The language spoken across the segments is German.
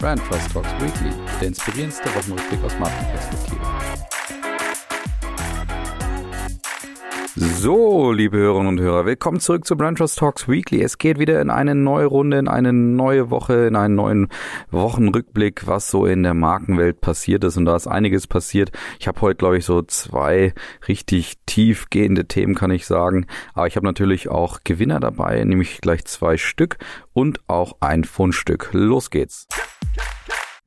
Brand Trust Talks Weekly, der inspirierendste Wochenrückblick aus Markenperspektive. So, liebe Hörerinnen und Hörer, willkommen zurück zu Brand Trust Talks Weekly. Es geht wieder in eine neue Runde, in eine neue Woche, in einen neuen Wochenrückblick, was so in der Markenwelt passiert ist. Und da ist einiges passiert. Ich habe heute, glaube ich, so 2 richtig tiefgehende Themen, kann ich sagen. Aber ich habe natürlich auch Gewinner dabei, nämlich gleich 2 Stück und auch ein Fundstück. Los geht's.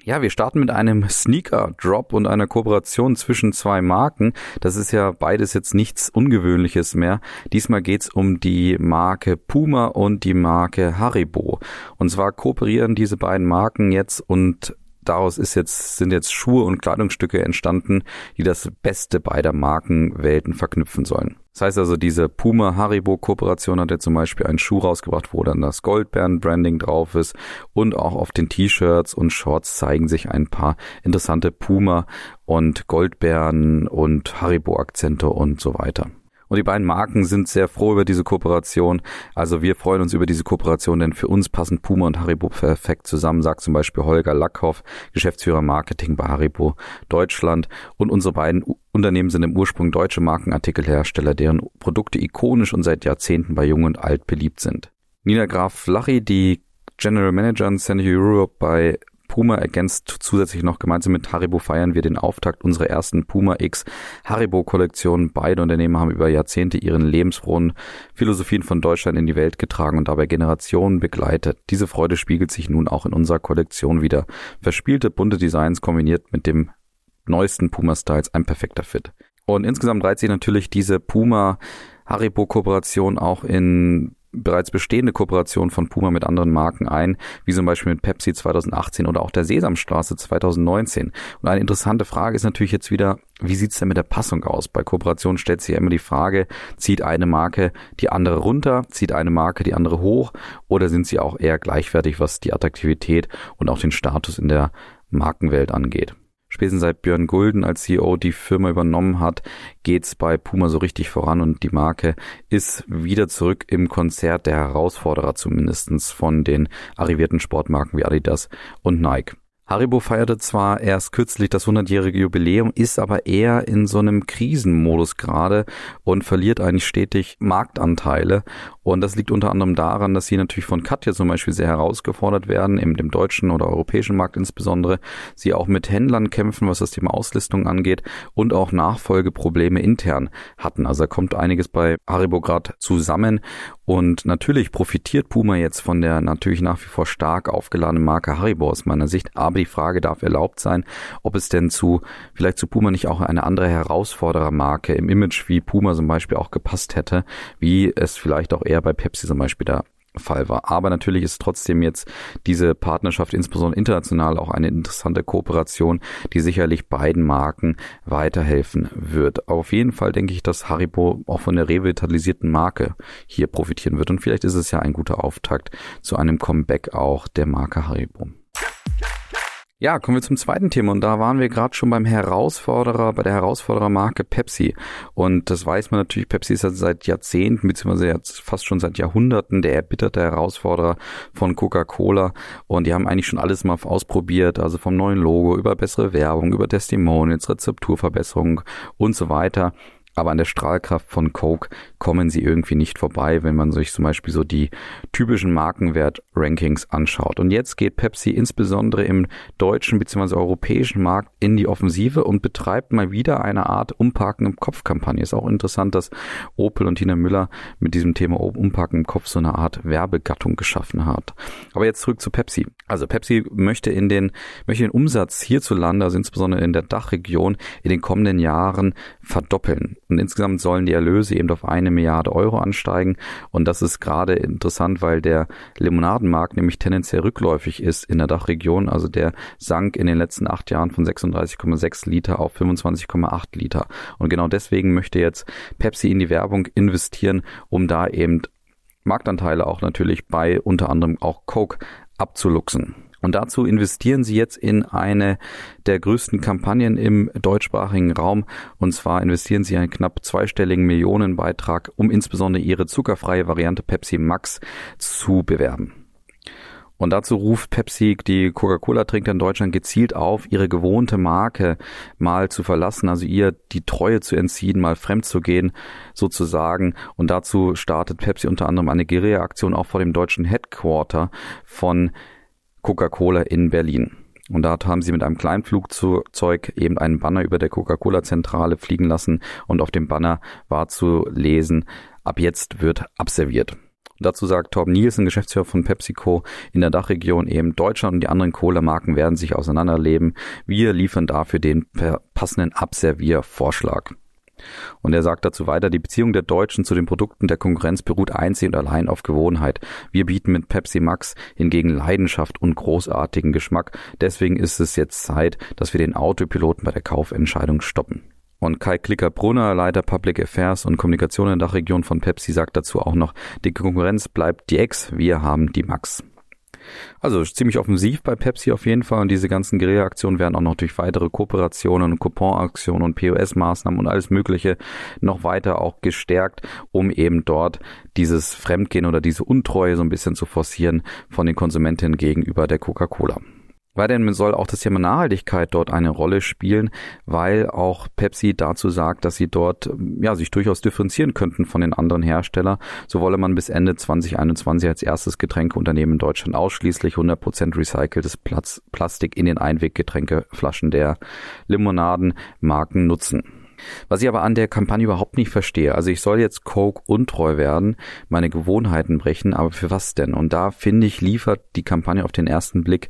Ja, wir starten mit einem Sneaker-Drop und einer Kooperation zwischen 2 Marken. Das ist ja beides jetzt nichts Ungewöhnliches mehr. Diesmal geht's um die Marke Puma und die Marke Haribo. Und zwar kooperieren diese beiden Marken jetzt und daraus sind jetzt Schuhe und Kleidungsstücke entstanden, die das Beste beider Markenwelten verknüpfen sollen. Das heißt also, diese Puma-Haribo-Kooperation hat ja zum Beispiel einen Schuh rausgebracht, wo dann das Goldbeeren-Branding drauf ist, und auch auf den T-Shirts und Shorts zeigen sich ein paar interessante Puma- und Goldbeeren- und Haribo-Akzente und so weiter. Und die beiden Marken sind sehr froh über diese Kooperation. Also wir freuen uns über diese Kooperation, denn für uns passen Puma und Haribo perfekt zusammen, sagt zum Beispiel Holger Lackhoff, Geschäftsführer Marketing bei Haribo Deutschland. Und unsere beiden Unternehmen sind im Ursprung deutsche Markenartikelhersteller, deren Produkte ikonisch und seit Jahrzehnten bei Jung und Alt beliebt sind. Nina Graf Lachy, die General Managerin Central Europe bei Puma, ergänzt zusätzlich noch: Gemeinsam mit Haribo feiern wir den Auftakt unserer ersten Puma X Haribo-Kollektion. Beide Unternehmen haben über Jahrzehnte ihren lebensfrohen Philosophien von Deutschland in die Welt getragen und dabei Generationen begleitet. Diese Freude spiegelt sich nun auch in unserer Kollektion wider. Verspielte, bunte Designs kombiniert mit dem neuesten Puma-Styles, ein perfekter Fit. Und insgesamt reiht sich natürlich diese Puma-Haribo-Kooperation auch in bereits bestehende Kooperationen von Puma mit anderen Marken ein, wie zum Beispiel mit Pepsi 2018 oder auch der Sesamstraße 2019. Und eine interessante Frage ist natürlich jetzt wieder: Wie sieht's denn mit der Passung aus? Bei Kooperationen stellt sich ja immer die Frage, zieht eine Marke die andere runter, zieht eine Marke die andere hoch, oder sind sie auch eher gleichwertig, was die Attraktivität und auch den Status in der Markenwelt angeht? Spätestens seit Björn Gulden als CEO die Firma übernommen hat, geht's bei Puma so richtig voran, und die Marke ist wieder zurück im Konzert der Herausforderer, zumindest von den arrivierten Sportmarken wie Adidas und Nike. Haribo feierte zwar erst kürzlich das 100-jährige Jubiläum, ist aber eher in so einem Krisenmodus gerade und verliert eigentlich stetig Marktanteile. Und das liegt unter anderem daran, dass sie natürlich von Katja zum Beispiel sehr herausgefordert werden, in dem deutschen oder europäischen Markt insbesondere. Sie auch mit Händlern kämpfen, was das Thema Auslistung angeht, und auch Nachfolgeprobleme intern hatten. Also da kommt einiges bei Haribo gerade zusammen. Und natürlich profitiert Puma jetzt von der natürlich nach wie vor stark aufgeladenen Marke Haribo aus meiner Sicht. Aber die Frage darf erlaubt sein, ob es denn vielleicht zu Puma nicht auch eine andere Herausforderermarke im Image wie Puma zum Beispiel auch gepasst hätte, wie es vielleicht auch eher bei Pepsi zum Beispiel der Fall war. Aber natürlich ist trotzdem jetzt diese Partnerschaft, insbesondere international, auch eine interessante Kooperation, die sicherlich beiden Marken weiterhelfen wird. Auf jeden Fall denke ich, dass Haribo auch von der revitalisierten Marke hier profitieren wird. Und vielleicht ist es ja ein guter Auftakt zu einem Comeback auch der Marke Haribo. Ja, kommen wir zum zweiten Thema, und da waren wir gerade schon beim Herausforderer, bei der Herausforderermarke Pepsi. Und das weiß man natürlich, Pepsi ist ja seit Jahrzehnten, beziehungsweise jetzt fast schon seit Jahrhunderten, der erbitterte Herausforderer von Coca-Cola, und die haben eigentlich schon alles mal ausprobiert, also vom neuen Logo über bessere Werbung, über Testimonials, Rezepturverbesserung und so weiter. Aber an der Strahlkraft von Coke kommen sie irgendwie nicht vorbei, wenn man sich zum Beispiel so die typischen Markenwert-Rankings anschaut. Und jetzt geht Pepsi insbesondere im deutschen bzw. europäischen Markt in die Offensive und betreibt mal wieder eine Art Umpacken im Kopf-Kampagne. Ist auch interessant, dass Opel und Tina Müller mit diesem Thema Umpacken im Kopf so eine Art Werbegattung geschaffen hat. Aber jetzt zurück zu Pepsi. Also Pepsi möchte den Umsatz hierzulande, also insbesondere in der DACH-Region, in den kommenden Jahren verdoppeln. Und insgesamt sollen die Erlöse eben auf 1 Milliarde Euro ansteigen. Und das ist gerade interessant, weil der Limonadenmarkt nämlich tendenziell rückläufig ist in der DACH-Region. Also der sank in den letzten 8 Jahren von 36,6 Liter auf 25,8 Liter. Und genau deswegen möchte jetzt Pepsi in die Werbung investieren, um da eben Marktanteile auch natürlich bei unter anderem auch Coke abzuluxen. Und dazu investieren sie jetzt in eine der größten Kampagnen im deutschsprachigen Raum. Und zwar investieren sie einen knapp 2-stelligen Millionenbeitrag, um insbesondere ihre zuckerfreie Variante Pepsi Max zu bewerben. Und dazu ruft Pepsi die Coca-Cola-Trinker in Deutschland gezielt auf, ihre gewohnte Marke mal zu verlassen, also ihr die Treue zu entziehen, mal fremd zu gehen sozusagen. Und dazu startet Pepsi unter anderem eine Guerilla-Aktion auch vor dem deutschen Headquarter von Coca-Cola in Berlin. Und da haben sie mit einem kleinen Flugzeug eben einen Banner über der Coca-Cola-Zentrale fliegen lassen und auf dem Banner war zu lesen, ab jetzt wird abserviert. Dazu sagt Torben Nielsen, Geschäftsführer von PepsiCo in der DACH-Region, eben Deutschland und die anderen Cola-Marken werden sich auseinanderleben. Wir liefern dafür den passenden Abservier-Vorschlag. Und er sagt dazu weiter, die Beziehung der Deutschen zu den Produkten der Konkurrenz beruht einzig und allein auf Gewohnheit. Wir bieten mit Pepsi Max hingegen Leidenschaft und großartigen Geschmack. Deswegen ist es jetzt Zeit, dass wir den Autopiloten bei der Kaufentscheidung stoppen. Und Kai Klicker-Brunner, Leiter Public Affairs und Kommunikation in der Dachregion von Pepsi, sagt dazu auch noch, die Konkurrenz bleibt die X, wir haben die Max. Also ziemlich offensiv bei Pepsi auf jeden Fall und diese ganzen Guerilla-Aktionen werden auch noch durch weitere Kooperationen und Coupon-Aktionen und POS-Maßnahmen und alles Mögliche noch weiter auch gestärkt, um eben dort dieses Fremdgehen oder diese Untreue so ein bisschen zu forcieren von den Konsumentinnen gegenüber der Coca-Cola. Weiterhin soll auch das Thema Nachhaltigkeit dort eine Rolle spielen, weil auch Pepsi dazu sagt, dass sie dort ja sich durchaus differenzieren könnten von den anderen Herstellern. So wolle man bis Ende 2021 als erstes Getränkeunternehmen in Deutschland ausschließlich 100% recyceltes Plastik in den Einweggetränkeflaschen der Limonadenmarken nutzen. Was ich aber an der Kampagne überhaupt nicht verstehe, also ich soll jetzt Coke untreu werden, meine Gewohnheiten brechen, aber für was denn? Und da finde ich, liefert die Kampagne auf den ersten Blick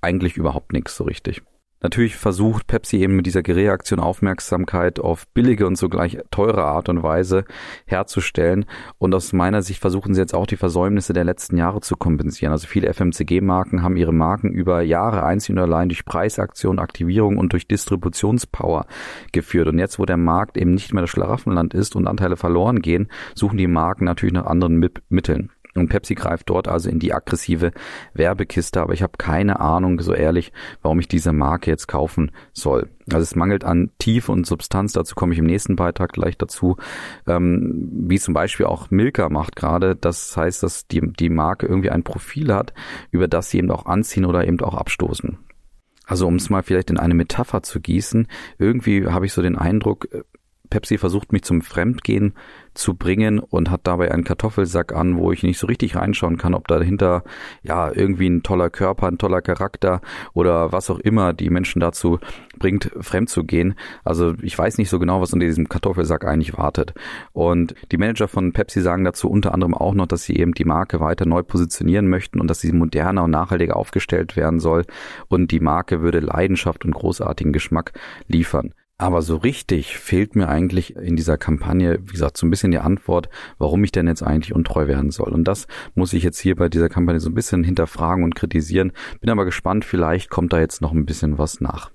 eigentlich überhaupt nichts so richtig. Natürlich versucht Pepsi eben mit dieser Guerilla-Aktion Aufmerksamkeit auf billige und zugleich teure Art und Weise herzustellen. Und aus meiner Sicht versuchen sie jetzt auch die Versäumnisse der letzten Jahre zu kompensieren. Also viele FMCG-Marken haben ihre Marken über Jahre einzig und allein durch Preisaktion, Aktivierung und durch Distributionspower geführt. Und jetzt, wo der Markt eben nicht mehr das Schlaraffenland ist und Anteile verloren gehen, suchen die Marken natürlich nach anderen Mitteln. Und Pepsi greift dort also in die aggressive Werbekiste, aber ich habe keine Ahnung, so ehrlich, warum ich diese Marke jetzt kaufen soll. Also es mangelt an Tiefe und Substanz, dazu komme ich im nächsten Beitrag gleich dazu, wie zum Beispiel auch Milka macht gerade, das heißt, dass die Marke irgendwie ein Profil hat, über das sie eben auch anziehen oder eben auch abstoßen. Also um es mal vielleicht in eine Metapher zu gießen, irgendwie habe ich so den Eindruck, Pepsi versucht mich zum Fremdgehen zu bringen und hat dabei einen Kartoffelsack an, wo ich nicht so richtig reinschauen kann, ob dahinter ja irgendwie ein toller Körper, ein toller Charakter oder was auch immer die Menschen dazu bringt, fremd zu gehen. Also ich weiß nicht so genau, was unter diesem Kartoffelsack eigentlich wartet. Und die Manager von Pepsi sagen dazu unter anderem auch noch, dass sie eben die Marke weiter neu positionieren möchten und dass sie moderner und nachhaltiger aufgestellt werden soll und die Marke würde Leidenschaft und großartigen Geschmack liefern. Aber so richtig fehlt mir eigentlich in dieser Kampagne, wie gesagt, so ein bisschen die Antwort, warum ich denn jetzt eigentlich untreu werden soll. Und das muss ich jetzt hier bei dieser Kampagne so ein bisschen hinterfragen und kritisieren. Bin aber gespannt, vielleicht kommt da jetzt noch ein bisschen was nach.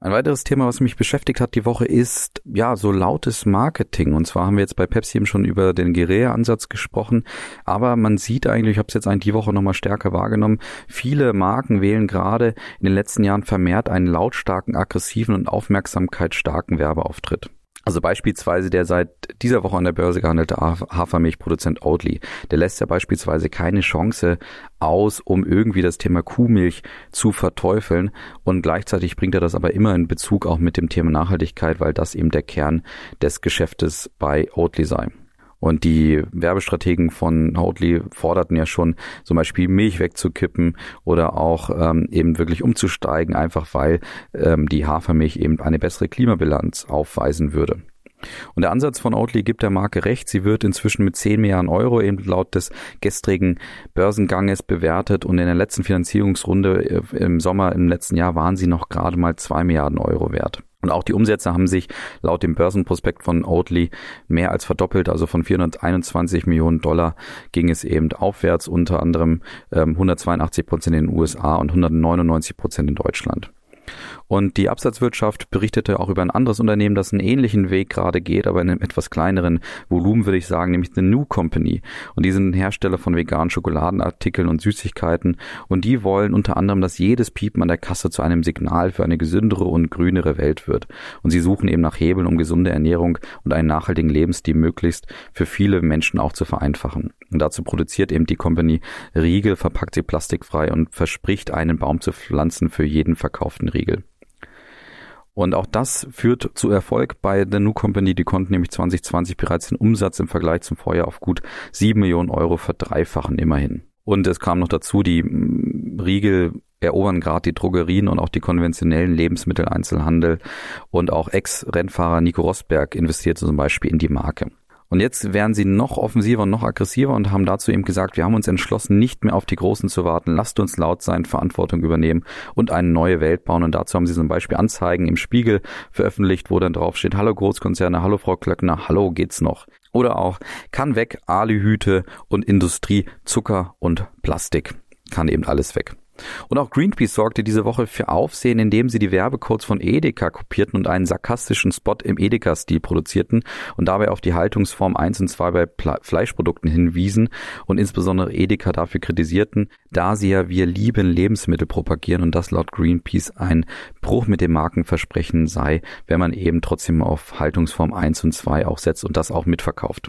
Ein weiteres Thema, was mich beschäftigt hat die Woche, ist ja so lautes Marketing. Und zwar haben wir jetzt bei Pepsi eben schon über den Guerilla-Ansatz gesprochen. Aber man sieht eigentlich, ich habe es jetzt die Woche nochmal stärker wahrgenommen, viele Marken wählen gerade in den letzten Jahren vermehrt einen lautstarken, aggressiven und aufmerksamkeitsstarken Werbeauftritt. Also beispielsweise der seit dieser Woche an der Börse gehandelte Hafermilchproduzent Oatly, der lässt ja beispielsweise keine Chance aus, um irgendwie das Thema Kuhmilch zu verteufeln und gleichzeitig bringt er das aber immer in Bezug auch mit dem Thema Nachhaltigkeit, weil das eben der Kern des Geschäftes bei Oatly sei. Und die Werbestrategen von Oatly forderten ja schon zum Beispiel Milch wegzukippen oder auch eben wirklich umzusteigen, einfach weil die Hafermilch eben eine bessere Klimabilanz aufweisen würde. Und der Ansatz von Oatly gibt der Marke recht. Sie wird inzwischen mit 10 Milliarden Euro eben laut des gestrigen Börsenganges bewertet und in der letzten Finanzierungsrunde im Sommer im letzten Jahr waren sie noch gerade mal 2 Milliarden Euro wert. Und auch die Umsätze haben sich laut dem Börsenprospekt von Oatly mehr als verdoppelt, also von 421 Millionen Dollar ging es eben aufwärts, unter anderem 182% in den USA und 199% in Deutschland. Und die Absatzwirtschaft berichtete auch über ein anderes Unternehmen, das einen ähnlichen Weg gerade geht, aber in einem etwas kleineren Volumen, würde ich sagen, nämlich eine Nu Company. Und die sind ein Hersteller von veganen Schokoladenartikeln und Süßigkeiten. Und die wollen unter anderem, dass jedes Piepen an der Kasse zu einem Signal für eine gesündere und grünere Welt wird. Und sie suchen eben nach Hebeln, um gesunde Ernährung und einen nachhaltigen Lebensstil möglichst für viele Menschen auch zu vereinfachen. Und dazu produziert eben die Company Riegel, verpackt sie plastikfrei und verspricht, einen Baum zu pflanzen für jeden verkauften Riegel. Und auch das führt zu Erfolg bei der Nu Company. Die konnten nämlich 2020 bereits den Umsatz im Vergleich zum Vorjahr auf gut 7 Millionen Euro verdreifachen, immerhin. Und es kam noch dazu, die Riegel erobern gerade die Drogerien und auch die konventionellen Lebensmitteleinzelhandel. Und auch Ex-Rennfahrer Nico Rosberg investierte zum Beispiel in die Marke. Und jetzt werden sie noch offensiver und noch aggressiver und haben dazu eben gesagt, wir haben uns entschlossen, nicht mehr auf die Großen zu warten. Lasst uns laut sein, Verantwortung übernehmen und eine neue Welt bauen. Und dazu haben sie zum Beispiel Anzeigen im Spiegel veröffentlicht, wo dann draufsteht, hallo Großkonzerne, hallo Frau Klöckner, hallo geht's noch. Oder auch, kann weg, Aluhüte und Industrie, Zucker und Plastik. Kann eben alles weg. Und auch Greenpeace sorgte diese Woche für Aufsehen, indem sie die Werbecodes von Edeka kopierten und einen sarkastischen Spot im Edeka-Stil produzierten und dabei auf die Haltungsform 1 und 2 bei Fleischprodukten hinwiesen und insbesondere Edeka dafür kritisierten, da sie ja wir lieben Lebensmittel propagieren und das laut Greenpeace ein Bruch mit dem Markenversprechen sei, wenn man eben trotzdem auf Haltungsform 1 und 2 auch setzt und das auch mitverkauft.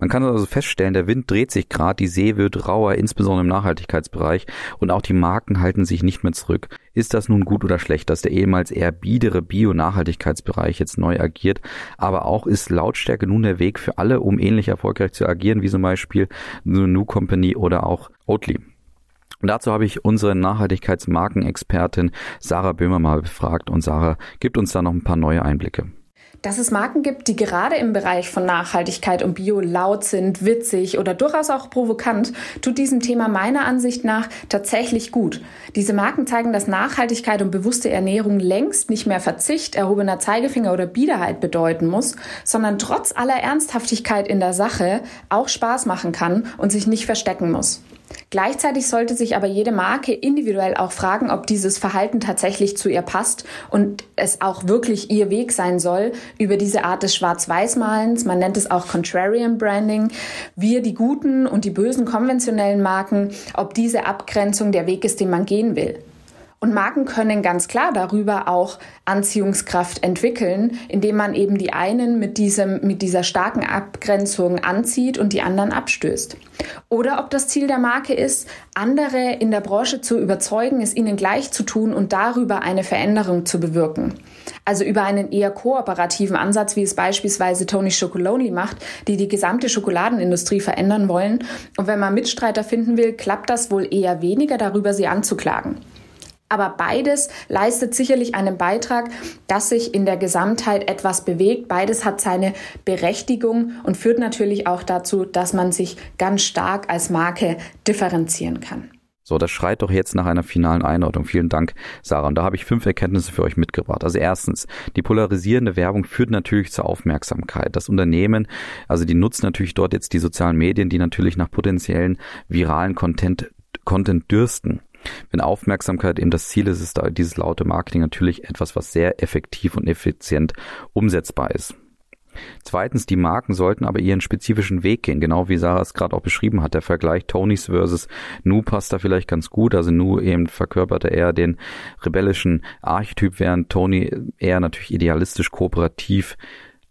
Man kann also feststellen, der Wind dreht sich gerade, die See wird rauer, insbesondere im Nachhaltigkeitsbereich und auch die Marken halten sich nicht mehr zurück. Ist das nun gut oder schlecht, dass der ehemals eher biedere Bio-Nachhaltigkeitsbereich jetzt neu agiert, aber auch ist Lautstärke nun der Weg für alle, um ähnlich erfolgreich zu agieren, wie zum Beispiel Nu Company oder auch Oatly. Und dazu habe ich unsere Nachhaltigkeitsmarkenexpertin Sarah Böhmer mal befragt und Sarah gibt uns da noch ein paar neue Einblicke. Dass es Marken gibt, die gerade im Bereich von Nachhaltigkeit und Bio laut sind, witzig oder durchaus auch provokant, tut diesem Thema meiner Ansicht nach tatsächlich gut. Diese Marken zeigen, dass Nachhaltigkeit und bewusste Ernährung längst nicht mehr Verzicht, erhobener Zeigefinger oder Biederheit bedeuten muss, sondern trotz aller Ernsthaftigkeit in der Sache auch Spaß machen kann und sich nicht verstecken muss. Gleichzeitig sollte sich aber jede Marke individuell auch fragen, ob dieses Verhalten tatsächlich zu ihr passt und es auch wirklich ihr Weg sein soll, über diese Art des Schwarz-Weiß-Malens, man nennt es auch Contrarian-Branding, wir die guten und die bösen konventionellen Marken, ob diese Abgrenzung der Weg ist, den man gehen will. Und Marken können ganz klar darüber auch Anziehungskraft entwickeln, indem man eben die einen mit dieser starken Abgrenzung anzieht und die anderen abstößt. Oder ob das Ziel der Marke ist, andere in der Branche zu überzeugen, es ihnen gleich zu tun und darüber eine Veränderung zu bewirken. Also über einen eher kooperativen Ansatz, wie es beispielsweise Tony Chocolonely macht, die gesamte Schokoladenindustrie verändern wollen. Und wenn man Mitstreiter finden will, klappt das wohl eher weniger darüber, sie anzuklagen. Aber beides leistet sicherlich einen Beitrag, dass sich in der Gesamtheit etwas bewegt. Beides hat seine Berechtigung und führt natürlich auch dazu, dass man sich ganz stark als Marke differenzieren kann. So, das schreit doch jetzt nach einer finalen Einordnung. Vielen Dank, Sarah. Und da habe ich 5 Erkenntnisse für euch mitgebracht. Also erstens, die polarisierende Werbung führt natürlich zur Aufmerksamkeit. Das Unternehmen, also die nutzen natürlich dort jetzt die sozialen Medien, die natürlich nach potenziellen viralen Content dürsten. Wenn Aufmerksamkeit eben das Ziel ist, ist da dieses laute Marketing natürlich etwas, was sehr effektiv und effizient umsetzbar ist. Zweitens, die Marken sollten aber ihren spezifischen Weg gehen, genau wie Sarah es gerade auch beschrieben hat. Der Vergleich Tonys versus Nu passt da vielleicht ganz gut, also Nu eben verkörperte eher den rebellischen Archetyp, während Tony eher natürlich idealistisch kooperativ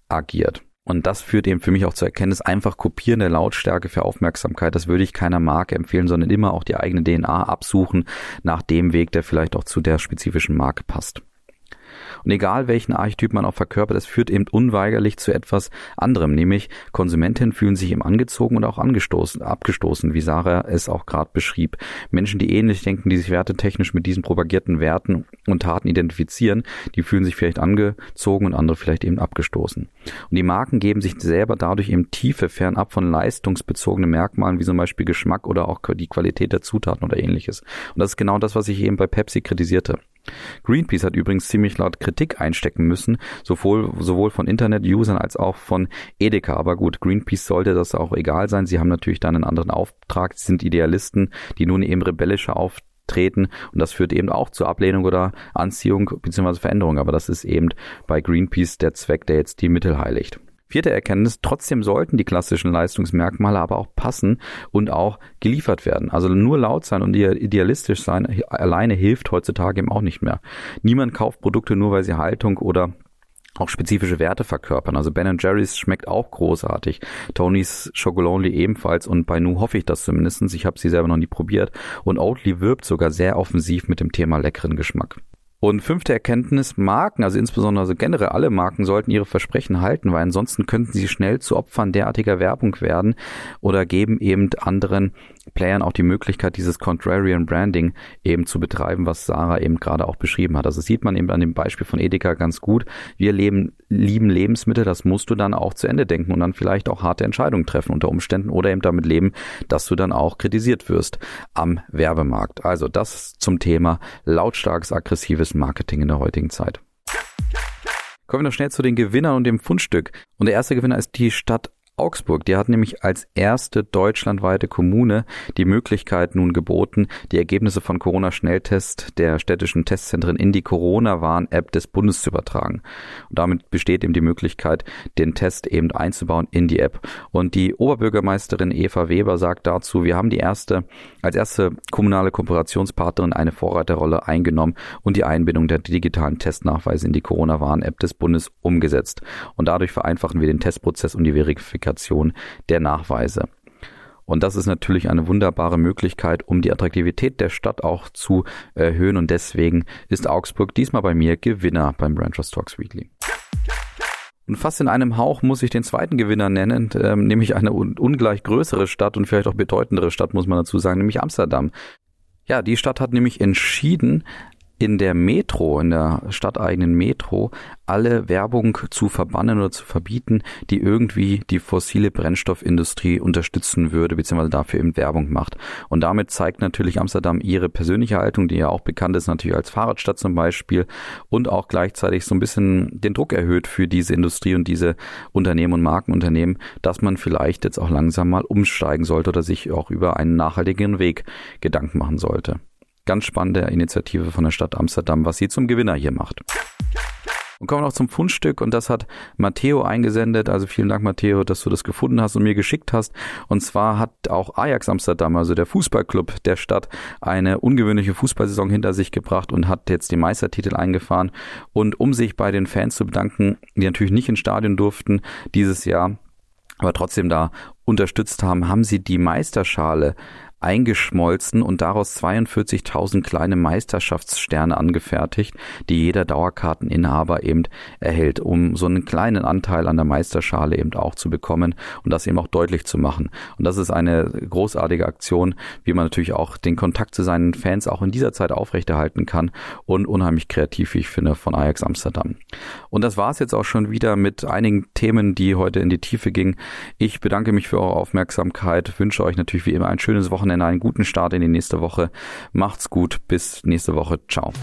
agiert. Und das führt eben für mich auch zur Erkenntnis, einfach kopieren der Lautstärke für Aufmerksamkeit, das würde ich keiner Marke empfehlen, sondern immer auch die eigene DNA absuchen nach dem Weg, der vielleicht auch zu der spezifischen Marke passt. Und egal welchen Archetyp man auch verkörpert, es führt eben unweigerlich zu etwas anderem, nämlich Konsumentinnen fühlen sich eben angezogen und auch abgestoßen, wie Sarah es auch gerade beschrieb. Menschen, die ähnlich denken, die sich wertetechnisch mit diesen propagierten Werten und Taten identifizieren, die fühlen sich vielleicht angezogen und andere vielleicht eben abgestoßen. Und die Marken geben sich selber dadurch eben Tiefe, fernab von leistungsbezogenen Merkmalen, wie zum Beispiel Geschmack oder auch die Qualität der Zutaten oder ähnliches. Und das ist genau das, was ich eben bei Pepsi kritisierte. Greenpeace hat übrigens ziemlich laut Kritik einstecken müssen, sowohl von Internet-Usern als auch von Edeka. Aber gut, Greenpeace sollte das auch egal sein. Sie haben natürlich dann einen anderen Auftrag, sind Idealisten, die nun eben rebellischer auf treten, und das führt eben auch zur Ablehnung oder Anziehung bzw. Veränderung, aber das ist eben bei Greenpeace der Zweck, der jetzt die Mittel heiligt. Vierte Erkenntnis, trotzdem sollten die klassischen Leistungsmerkmale aber auch passen und auch geliefert werden. Also nur laut sein und idealistisch sein alleine hilft heutzutage eben auch nicht mehr. Niemand kauft Produkte nur, weil sie Haltung oder auch spezifische Werte verkörpern. Also Ben & Jerry's schmeckt auch großartig, Tony's Chocolonely ebenfalls, und bei Nu hoffe ich das zumindest. Ich habe sie selber noch nie probiert, und Oatly wirbt sogar sehr offensiv mit dem Thema leckeren Geschmack. Und fünfte Erkenntnis, Marken, also insbesondere generell alle Marken, sollten ihre Versprechen halten, weil ansonsten könnten sie schnell zu Opfern derartiger Werbung werden oder geben eben anderen Playern auch die Möglichkeit, dieses Contrarian Branding eben zu betreiben, was Sarah eben gerade auch beschrieben hat. Also das sieht man eben an dem Beispiel von Edeka ganz gut. Wir lieben Lebensmittel, das musst du dann auch zu Ende denken und dann vielleicht auch harte Entscheidungen treffen unter Umständen oder eben damit leben, dass du dann auch kritisiert wirst am Werbemarkt. Also das zum Thema lautstarkes, aggressives Marketing in der heutigen Zeit. Kommen wir noch schnell zu den Gewinnern und dem Fundstück. Und der erste Gewinner ist die Stadt Augsburg. Die hat nämlich als erste deutschlandweite Kommune die Möglichkeit nun geboten, die Ergebnisse von Corona-Schnelltests der städtischen Testzentren in die Corona-Warn-App des Bundes zu übertragen. Und damit besteht eben die Möglichkeit, den Test eben einzubauen in die App. Und die Oberbürgermeisterin Eva Weber sagt dazu, wir haben als erste kommunale Kooperationspartnerin eine Vorreiterrolle eingenommen und die Einbindung der digitalen Testnachweise in die Corona-Warn-App des Bundes umgesetzt. Und dadurch vereinfachen wir den Testprozess und die Verifikation der Nachweise. Und das ist natürlich eine wunderbare Möglichkeit, um die Attraktivität der Stadt auch zu erhöhen, und deswegen ist Augsburg diesmal bei mir Gewinner beim Brand Trust Talks Weekly. Und fast in einem Hauch muss ich den zweiten Gewinner nennen, nämlich eine ungleich größere Stadt und vielleicht auch bedeutendere Stadt, muss man dazu sagen, nämlich Amsterdam. Ja, die Stadt hat nämlich entschieden, in der Metro, in der stadteigenen Metro, alle Werbung zu verbannen oder zu verbieten, die irgendwie die fossile Brennstoffindustrie unterstützen würde, beziehungsweise dafür eben Werbung macht. Und damit zeigt natürlich Amsterdam ihre persönliche Haltung, die ja auch bekannt ist natürlich als Fahrradstadt zum Beispiel, und auch gleichzeitig so ein bisschen den Druck erhöht für diese Industrie und diese Unternehmen und Markenunternehmen, dass man vielleicht jetzt auch langsam mal umsteigen sollte oder sich auch über einen nachhaltigeren Weg Gedanken machen sollte. Ganz spannende Initiative von der Stadt Amsterdam, was sie zum Gewinner hier macht. Und kommen wir noch zum Fundstück, und das hat Matteo eingesendet. Also vielen Dank, Matteo, dass du das gefunden hast und mir geschickt hast. Und zwar hat auch Ajax Amsterdam, also der Fußballclub der Stadt, eine ungewöhnliche Fußballsaison hinter sich gebracht und hat jetzt den Meistertitel eingefahren. Und um sich bei den Fans zu bedanken, die natürlich nicht ins Stadion durften dieses Jahr, aber trotzdem da unterstützt haben, haben sie die Meisterschale eingeschmolzen und daraus 42.000 kleine Meisterschaftssterne angefertigt, die jeder Dauerkarteninhaber eben erhält, um so einen kleinen Anteil an der Meisterschale eben auch zu bekommen und das eben auch deutlich zu machen. Und das ist eine großartige Aktion, wie man natürlich auch den Kontakt zu seinen Fans auch in dieser Zeit aufrechterhalten kann, und unheimlich kreativ, wie ich finde, von Ajax Amsterdam. Und das war es jetzt auch schon wieder mit einigen Themen, die heute in die Tiefe gingen. Ich bedanke mich für eure Aufmerksamkeit, wünsche euch natürlich wie immer ein schönes Wochenende, einen guten Start in die nächste Woche. Macht's gut, bis nächste Woche. Ciao.